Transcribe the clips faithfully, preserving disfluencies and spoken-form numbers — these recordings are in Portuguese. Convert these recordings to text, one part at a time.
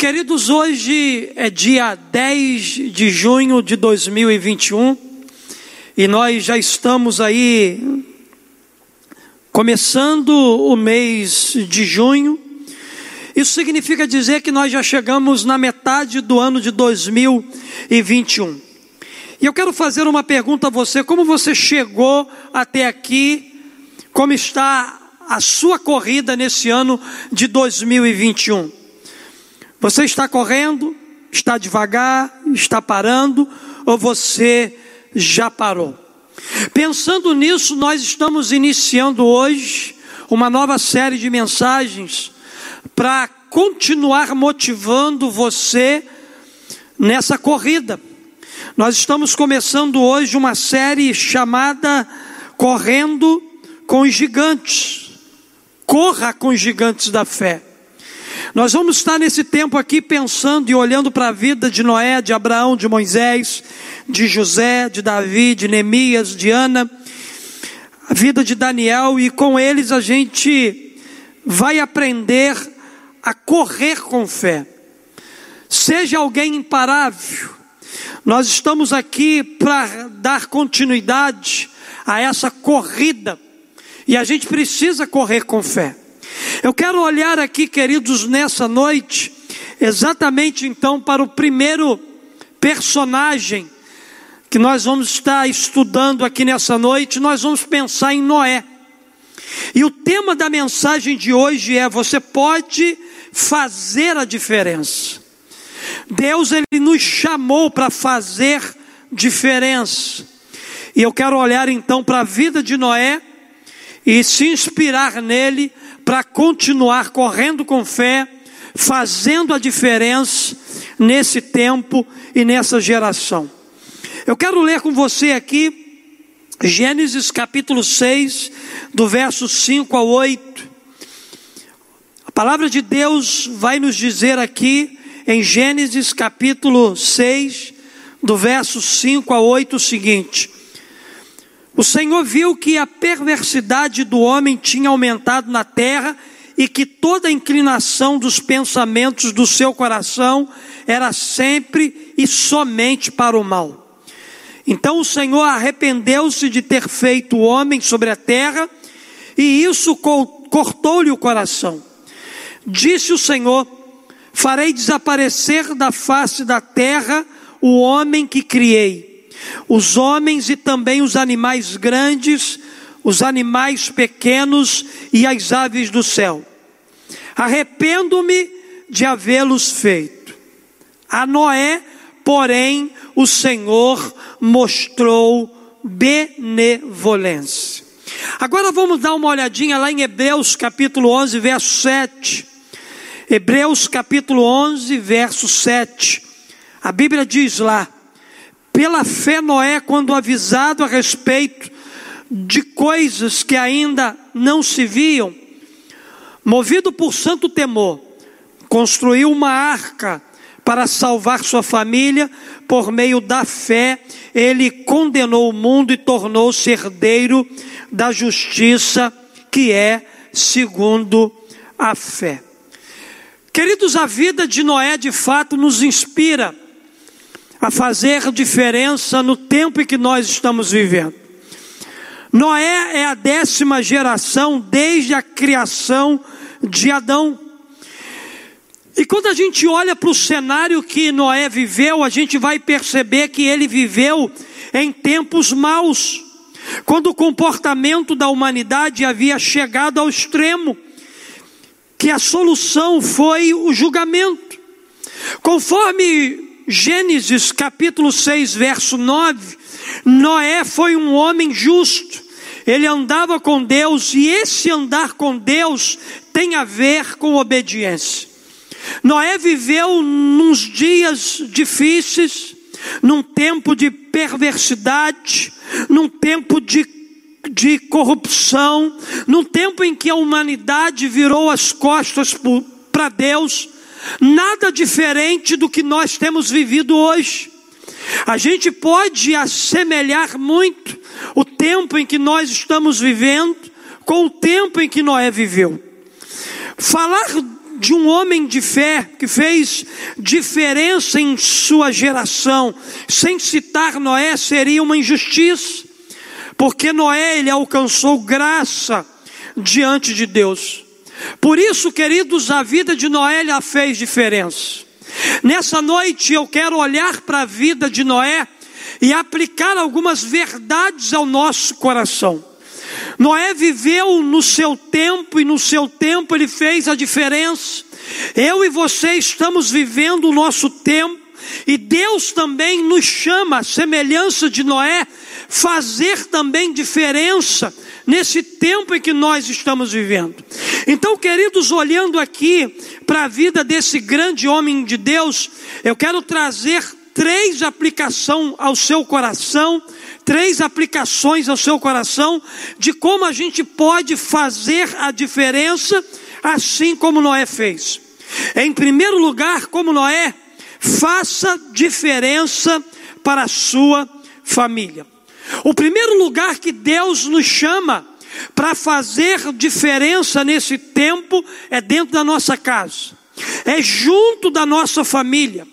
Queridos, hoje é dia dez de junho de dois mil e vinte e um e nós já estamos aí começando o mês de junho. Isso significa dizer que nós já chegamos na metade do ano de dois mil e vinte e um. E eu quero fazer uma pergunta a você: como você chegou até aqui? Como está a sua corrida nesse ano de dois mil e vinte e um? Você está correndo, está devagar, está parando, ou você já parou? Pensando nisso, nós estamos iniciando hoje uma nova série de mensagens para continuar motivando você nessa corrida. Nós estamos começando hoje uma série chamada Correndo com os Gigantes. Corra com os gigantes da fé. Nós vamos estar nesse tempo aqui pensando e olhando para a vida de Noé, de Abraão, de Moisés, de José, de Davi, de Neemias, de Ana, a vida de Daniel, e com eles a gente vai aprender a correr com fé. Seja alguém imparável. Nós estamos aqui para dar continuidade a essa corrida, e a gente precisa correr com fé. Eu quero olhar aqui, queridos, nessa noite, exatamente então para o primeiro personagem que nós vamos estar estudando aqui nessa noite. Nós vamos pensar em Noé. E o tema da mensagem de hoje é: você pode fazer a diferença. Deus, Ele nos chamou para fazer diferença. E eu quero olhar então para a vida de Noé e se inspirar nele para continuar correndo com fé, fazendo a diferença nesse tempo e nessa geração. Eu quero ler com você aqui Gênesis capítulo seis, do verso cinco ao oito. A palavra de Deus vai nos dizer aqui em Gênesis capítulo seis, do verso cinco a oito, o seguinte: o Senhor viu que a perversidade do homem tinha aumentado na terra e que toda a inclinação dos pensamentos do seu coração era sempre e somente para o mal. Então o Senhor arrependeu-se de ter feito o homem sobre a terra, e isso cortou-lhe o coração. Disse o Senhor: farei desaparecer da face da terra o homem que criei, os homens e também os animais grandes, os animais pequenos e as aves do céu. Arrependo-me de havê-los feito. A Noé, porém, o Senhor mostrou benevolência. Agora vamos dar uma olhadinha lá em Hebreus capítulo onze, verso sete. Hebreus capítulo onze, verso sete. A Bíblia diz lá: pela fé Noé, quando avisado a respeito de coisas que ainda não se viam, movido por santo temor, construiu uma arca para salvar sua família. Por meio da fé, ele condenou o mundo e tornou-se herdeiro da justiça que é segundo a fé. Queridos, a vida de Noé de fato nos inspira a fazer diferença no tempo em que nós estamos vivendo. Noé é a décima geração desde a criação de Adão. E quando a gente olha para o cenário que Noé viveu, a gente vai perceber que ele viveu em tempos maus, quando o comportamento da humanidade havia chegado ao extremo, que a solução foi o julgamento. Conforme Gênesis capítulo seis, verso nove, Noé foi um homem justo, ele andava com Deus, e esse andar com Deus tem a ver com obediência. Noé viveu nos dias difíceis, num tempo de perversidade, num tempo de, de corrupção, num tempo em que a humanidade virou as costas para Deus. Nada diferente do que nós temos vivido hoje. A gente pode assemelhar muito o tempo em que nós estamos vivendo com o tempo em que Noé viveu. Falar de um homem de fé que fez diferença em sua geração. Sem citar Noé seria uma injustiça, porque Noé ele alcançou graça diante de Deus. Por isso, queridos, a vida de Noé já fez diferença. Nessa noite eu quero olhar para a vida de Noé e aplicar algumas verdades ao nosso coração. Noé viveu no seu tempo e no seu tempo ele fez a diferença. Eu e você estamos vivendo o nosso tempo e Deus também nos chama, à semelhança de Noé, fazer também diferença nesse tempo em que nós estamos vivendo. Então, queridos, olhando aqui para a vida desse grande homem de Deus, eu quero trazer três aplicações ao seu coração, três aplicações ao seu coração de como a gente pode fazer a diferença, assim como Noé fez. Em primeiro lugar, como Noé, faça diferença para a sua família. O primeiro lugar que Deus nos chama para fazer diferença nesse tempo é dentro da nossa casa, é junto da nossa família.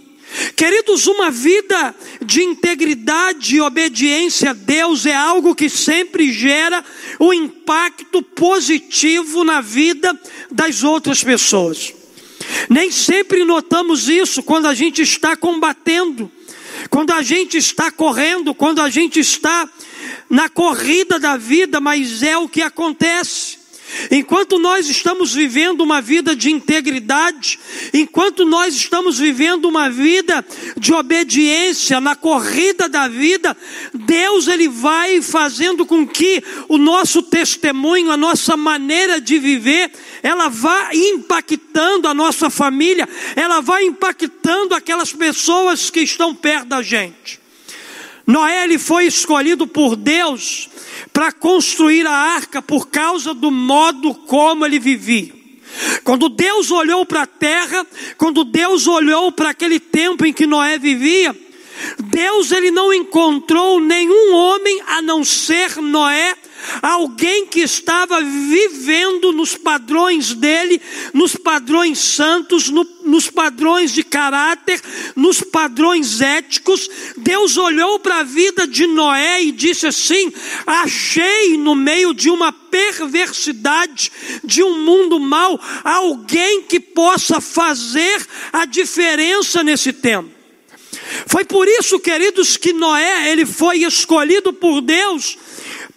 Queridos, uma vida de integridade e obediência a Deus é algo que sempre gera um impacto positivo na vida das outras pessoas. Nem sempre notamos isso quando a gente está combatendo, quando a gente está correndo, quando a gente está na corrida da vida, mas é o que acontece. Enquanto nós estamos vivendo uma vida de integridade, enquanto nós estamos vivendo uma vida de obediência na corrida da vida, Deus ele vai fazendo com que o nosso testemunho, a nossa maneira de viver, ela vá impactando a nossa família, ela vai impactando aquelas pessoas que estão perto da gente. Noé ele foi escolhido por Deus para construir a arca por causa do modo como ele vivia. Quando Deus olhou para a terra, quando Deus olhou para aquele tempo em que Noé vivia, Deus ele não encontrou nenhum homem a não ser Noé, alguém que estava vivendo nos padrões dele, nos padrões santos, no, nos padrões de caráter, nos padrões éticos. Deus olhou para a vida de Noé e disse assim: achei no meio de uma perversidade, de um mundo mau, alguém que possa fazer a diferença nesse tempo. Foi por isso, queridos, que Noé ele foi escolhido por Deus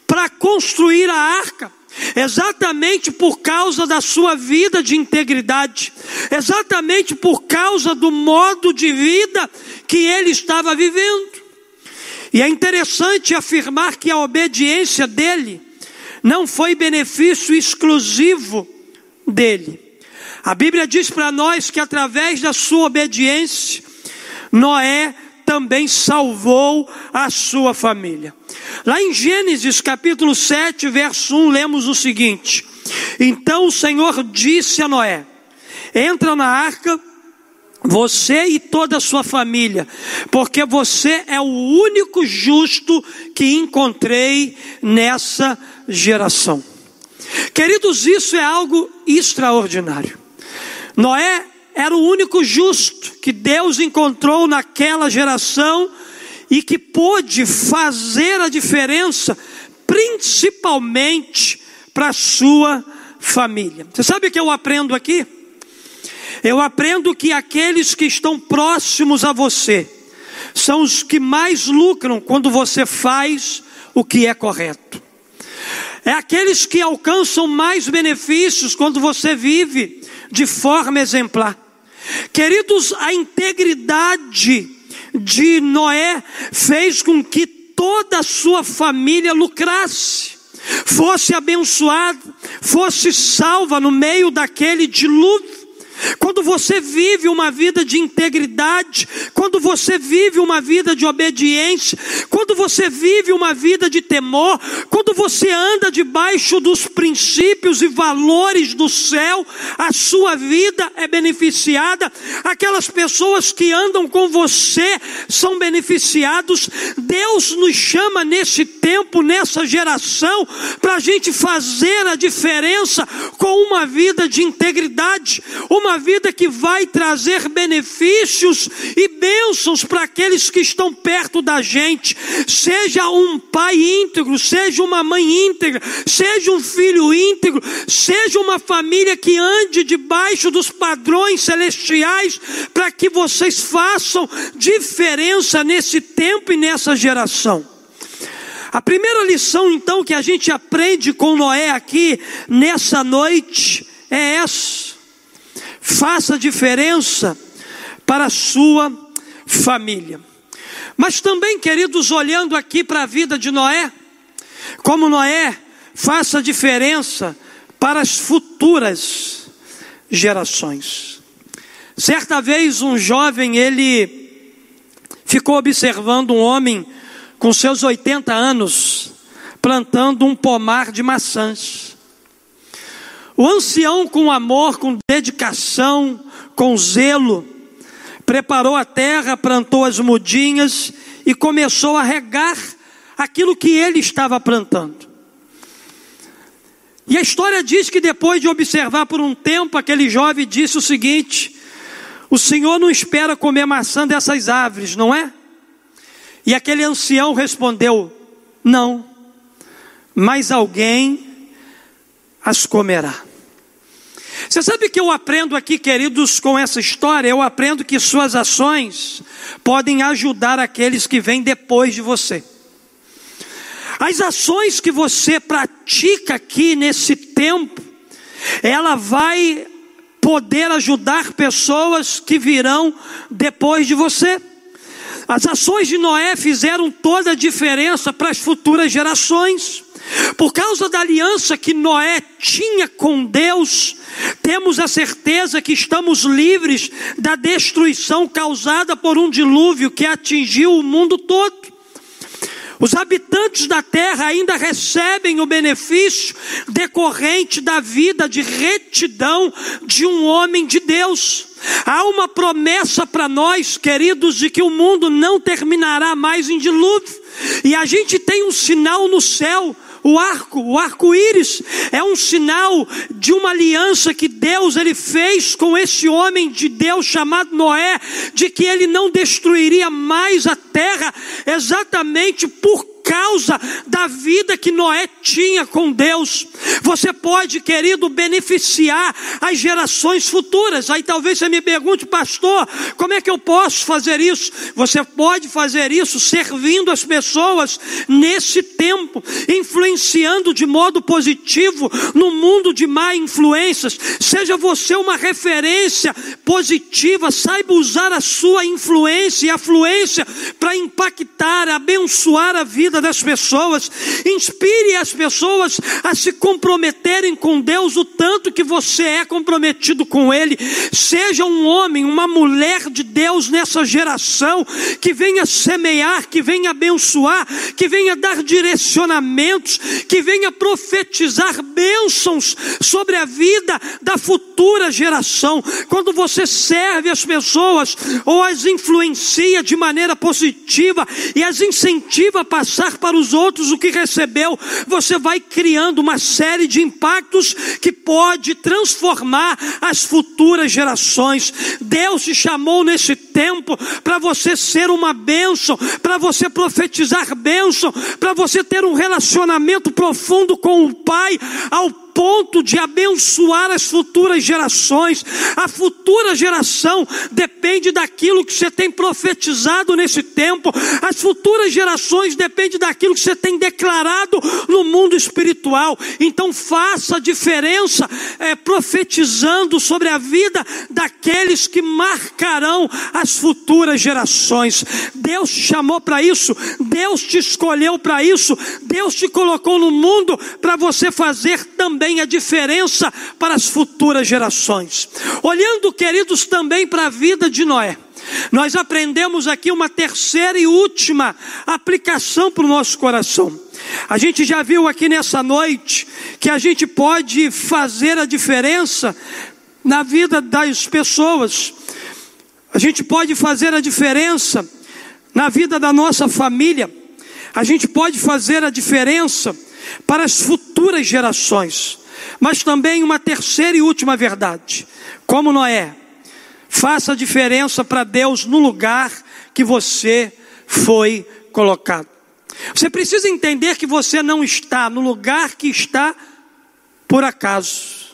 para construir a arca, exatamente por causa da sua vida de integridade, exatamente por causa do modo de vida que ele estava vivendo. E é interessante afirmar que a obediência dele não foi benefício exclusivo dele. A Bíblia diz para nós que através da sua obediência, Noé também salvou a sua família. Lá em Gênesis capítulo sete, verso um, lemos o seguinte: então o Senhor disse a Noé: entra na arca, você e toda a sua família, porque você é o único justo que encontrei nessa geração. Queridos, isso é algo extraordinário. Noé era o único justo que Deus encontrou naquela geração e que pôde fazer a diferença, principalmente para a sua família. Você sabe o que eu aprendo aqui? Eu aprendo que aqueles que estão próximos a você são os que mais lucram quando você faz o que é correto. É aqueles que alcançam mais benefícios quando você vive de forma exemplar. Queridos, a integridade de Noé fez com que toda a sua família lucrasse, fosse abençoada, fosse salva no meio daquele dilúvio. Quando você vive uma vida de integridade, quando você vive uma vida de obediência, quando você vive uma vida de temor, quando você anda debaixo dos princípios e valores do céu, a sua vida é beneficiada, aquelas pessoas que andam com você são beneficiados. Deus nos chama nesse tempo, nessa geração, para a gente fazer a diferença com uma vida de integridade, uma uma vida que vai trazer benefícios e bênçãos para aqueles que estão perto da gente. Seja um pai íntegro, seja uma mãe íntegra, seja um filho íntegro, seja uma família que ande debaixo dos padrões celestiais, para que vocês façam diferença nesse tempo e nessa geração. A primeira lição, então, que a gente aprende com Noé aqui nessa noite é essa: faça diferença para a sua família. Mas também, queridos, olhando aqui para a vida de Noé, como Noé, faça diferença para as futuras gerações. Certa vez um jovem, ele ficou observando um homem com seus oitenta anos, plantando um pomar de maçãs. O ancião, com amor, com dedicação, com zelo, preparou a terra, plantou as mudinhas e começou a regar aquilo que ele estava plantando. E a história diz que, depois de observar por um tempo, aquele jovem disse o seguinte: o senhor não espera comer maçã dessas árvores, não é? E aquele ancião respondeu: não, mas alguém as comerá. Você sabe que eu aprendo aqui, queridos, com essa história? Eu aprendo que suas ações podem ajudar aqueles que vêm depois de você. As ações que você pratica aqui nesse tempo, ela vai poder ajudar pessoas que virão depois de você. As ações de Noé fizeram toda a diferença para as futuras gerações. Por causa da aliança que Noé tinha com Deus, temos a certeza que estamos livres da destruição causada por um dilúvio que atingiu o mundo todo. Os habitantes da terra ainda recebem o benefício decorrente da vida de retidão de um homem de Deus. Há uma promessa para nós, queridos, de que o mundo não terminará mais em dilúvio. E a gente tem um sinal no céu. O arco, o arco-íris é um sinal de uma aliança que Deus ele fez com esse homem de Deus chamado Noé, de que ele não destruiria mais a terra, exatamente por causa da vida que Noé tinha com Deus. Você pode, querido, beneficiar as gerações futuras. Aí talvez você me pergunte: pastor, como é que eu posso fazer isso? Você pode fazer isso servindo as pessoas nesse tempo, influenciando de modo positivo no mundo de má influências. Seja você uma referência positiva, saiba usar a sua influência e a fluência para impactar, abençoar a vida das pessoas. Inspire as pessoas a se comprometerem com Deus o tanto que você é comprometido com Ele. Seja um homem, uma mulher de Deus nessa geração, que venha semear, que venha abençoar, que venha dar direcionamentos, que venha profetizar bênçãos sobre a vida da futura geração. Quando você serve as pessoas ou as influencia de maneira positiva e as incentiva a passar para os outros o que recebeu, você vai criando uma série de impactos que pode transformar as futuras gerações. Deus te chamou nesse tempo para você ser uma bênção, para você profetizar bênção, para você ter um relacionamento profundo com o Pai, ao ponto de abençoar as futuras gerações. A futura geração depende daquilo que você tem profetizado nesse tempo. As futuras gerações dependem daquilo que você tem declarado no mundo espiritual. Então faça a diferença é, profetizando sobre a vida daqueles que marcarão as futuras gerações. Deus te chamou para isso, Deus te escolheu para isso, Deus te colocou no mundo para você fazer também a diferença para as futuras gerações. Olhando, queridos, também para a vida de Noé, nós aprendemos aqui uma terceira e última aplicação para o nosso coração. A gente já viu aqui nessa noite que a gente pode fazer a diferença na vida das pessoas, a gente pode fazer a diferença na vida da nossa família, a gente pode fazer a diferença para as futuras gerações. Mas também uma terceira e última verdade. Como Noé, faça a diferença para Deus no lugar que você foi colocado. Você precisa entender que você não está no lugar que está por acaso.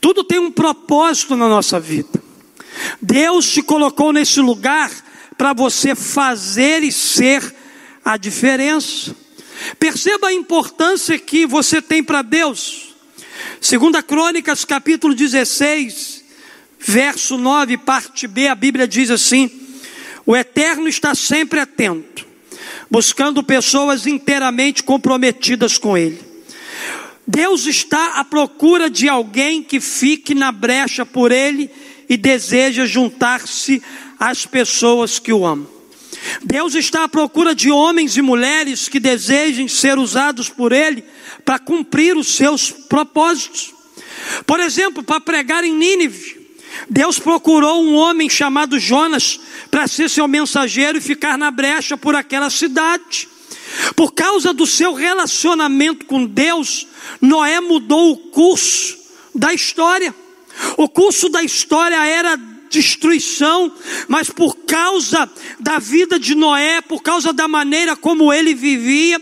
Tudo tem um propósito na nossa vida. Deus te colocou nesse lugar para você fazer e ser a diferença. Perceba a importância que você tem para Deus. Segunda Crônicas, capítulo dezesseis, verso nove, parte B, a Bíblia diz assim: o Eterno está sempre atento, buscando pessoas inteiramente comprometidas com Ele. Deus está à procura de alguém que fique na brecha por Ele e deseja juntar-se às pessoas que o amam. Deus está à procura de homens e mulheres que desejem ser usados por Ele para cumprir os seus propósitos. Por exemplo, para pregar em Nínive, Deus procurou um homem chamado Jonas para ser seu mensageiro e ficar na brecha por aquela cidade. Por causa do seu relacionamento com Deus, Noé mudou o curso da história. O curso da história era destruição, mas por causa da vida de Noé, por causa da maneira como ele vivia,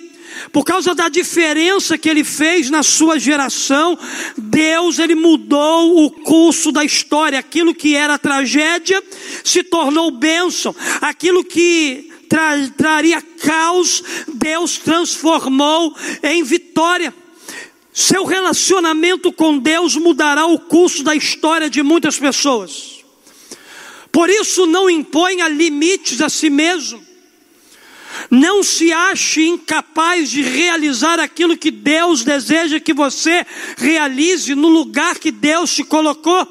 por causa da diferença que ele fez na sua geração, Deus, ele mudou o curso da história. Aquilo que era tragédia se tornou bênção. Aquilo que tra- traria caos, Deus transformou em vitória. Seu relacionamento com Deus mudará o curso da história de muitas pessoas. Por isso, não imponha limites a si mesmo. Não se ache incapaz de realizar aquilo que Deus deseja que você realize no lugar que Deus te colocou.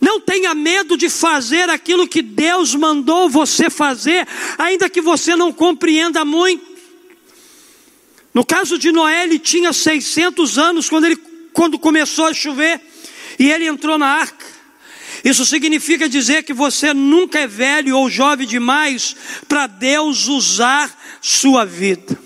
Não tenha medo de fazer aquilo que Deus mandou você fazer, ainda que você não compreenda muito. No caso de Noé, ele tinha seiscentos anos quando, ele, quando começou a chover e ele entrou na arca. Isso significa dizer que você nunca é velho ou jovem demais para Deus usar sua vida.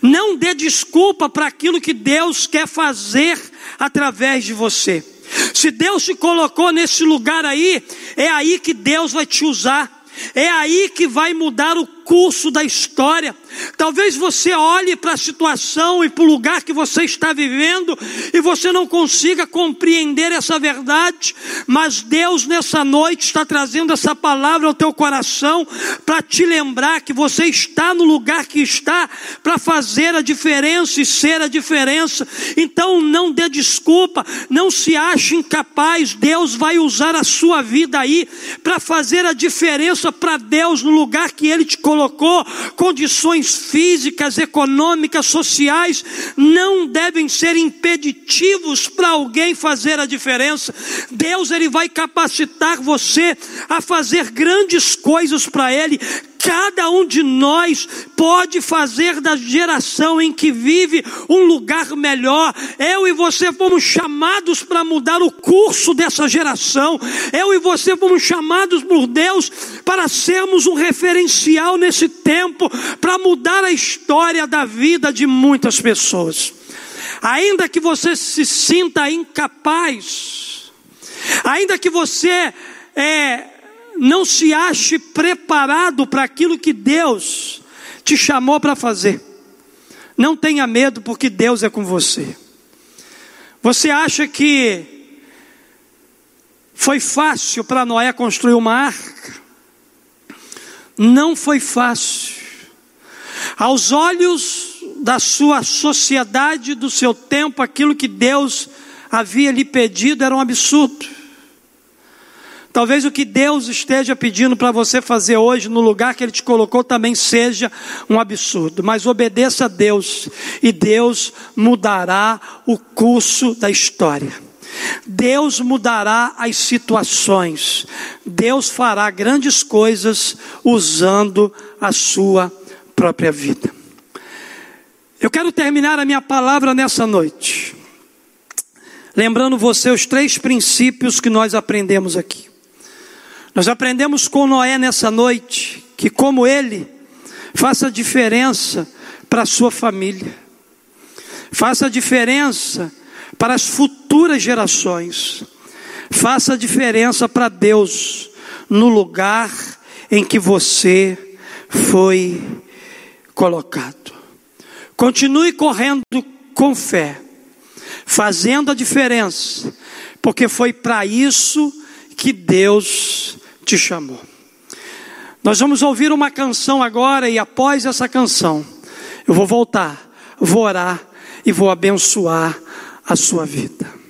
Não dê desculpa para aquilo que Deus quer fazer através de você. Se Deus te colocou nesse lugar aí, é aí que Deus vai te usar. É aí que vai mudar o curso da história. Talvez você olhe para a situação e para o lugar que você está vivendo e você não consiga compreender essa verdade, mas Deus nessa noite está trazendo essa palavra ao teu coração para te lembrar que você está no lugar que está para fazer a diferença e ser a diferença. Então não dê desculpa, não se ache incapaz. Deus vai usar a sua vida aí para fazer a diferença para Deus no lugar que Ele te colocou. Condições físicas, econômicas, sociais não devem ser impeditivos para alguém fazer a diferença. Deus, ele vai capacitar você a fazer grandes coisas para Ele. Cada um de nós pode fazer da geração em que vive um lugar melhor. Eu e você fomos chamados para mudar o curso dessa geração. Eu e você fomos chamados por Deus para sermos um referencial nesse tempo, para mudar a história da vida de muitas pessoas. Ainda que você se sinta incapaz, ainda que você é... não se ache preparado para aquilo que Deus te chamou para fazer. Não tenha medo, porque Deus é com você. Você acha que foi fácil para Noé construir uma arca? Não foi fácil. Aos olhos da sua sociedade, do seu tempo, aquilo que Deus havia lhe pedido era um absurdo. Talvez o que Deus esteja pedindo para você fazer hoje, no lugar que Ele te colocou, também seja um absurdo. Mas obedeça a Deus, e Deus mudará o curso da história. Deus mudará as situações. Deus fará grandes coisas usando a sua própria vida. Eu quero terminar a minha palavra nessa noite, lembrando você os três princípios que nós aprendemos aqui. Nós aprendemos com Noé nessa noite que, como ele, faça diferença para a sua família, faça diferença para as futuras gerações. Faça a diferença para Deus no lugar em que você foi colocado. Continue correndo com fé, fazendo a diferença, porque foi para isso que Deus te chamou. Nós vamos ouvir uma canção agora, e após essa canção, eu vou voltar, vou orar e vou abençoar a sua vida.